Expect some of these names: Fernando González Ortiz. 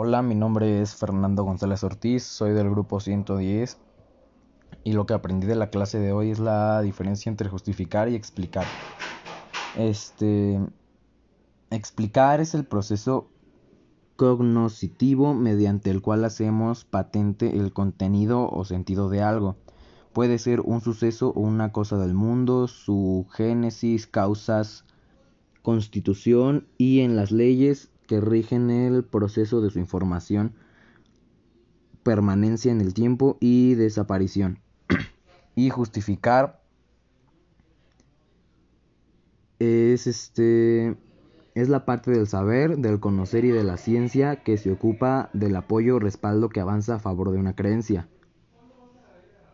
Hola, mi nombre es Fernando González Ortiz, soy del grupo 110 y lo que aprendí de la clase de hoy es la diferencia entre justificar y explicar. Explicar es el proceso cognoscitivo mediante el cual hacemos patente el contenido o sentido de algo. Puede ser un suceso o una cosa del mundo, su génesis, causas, constitución y en las leyes que rigen el proceso de su información, permanencia en el tiempo y desaparición. Y justificar es la parte del saber, del conocer y de la ciencia que se ocupa del apoyo o respaldo que avanza a favor de una creencia.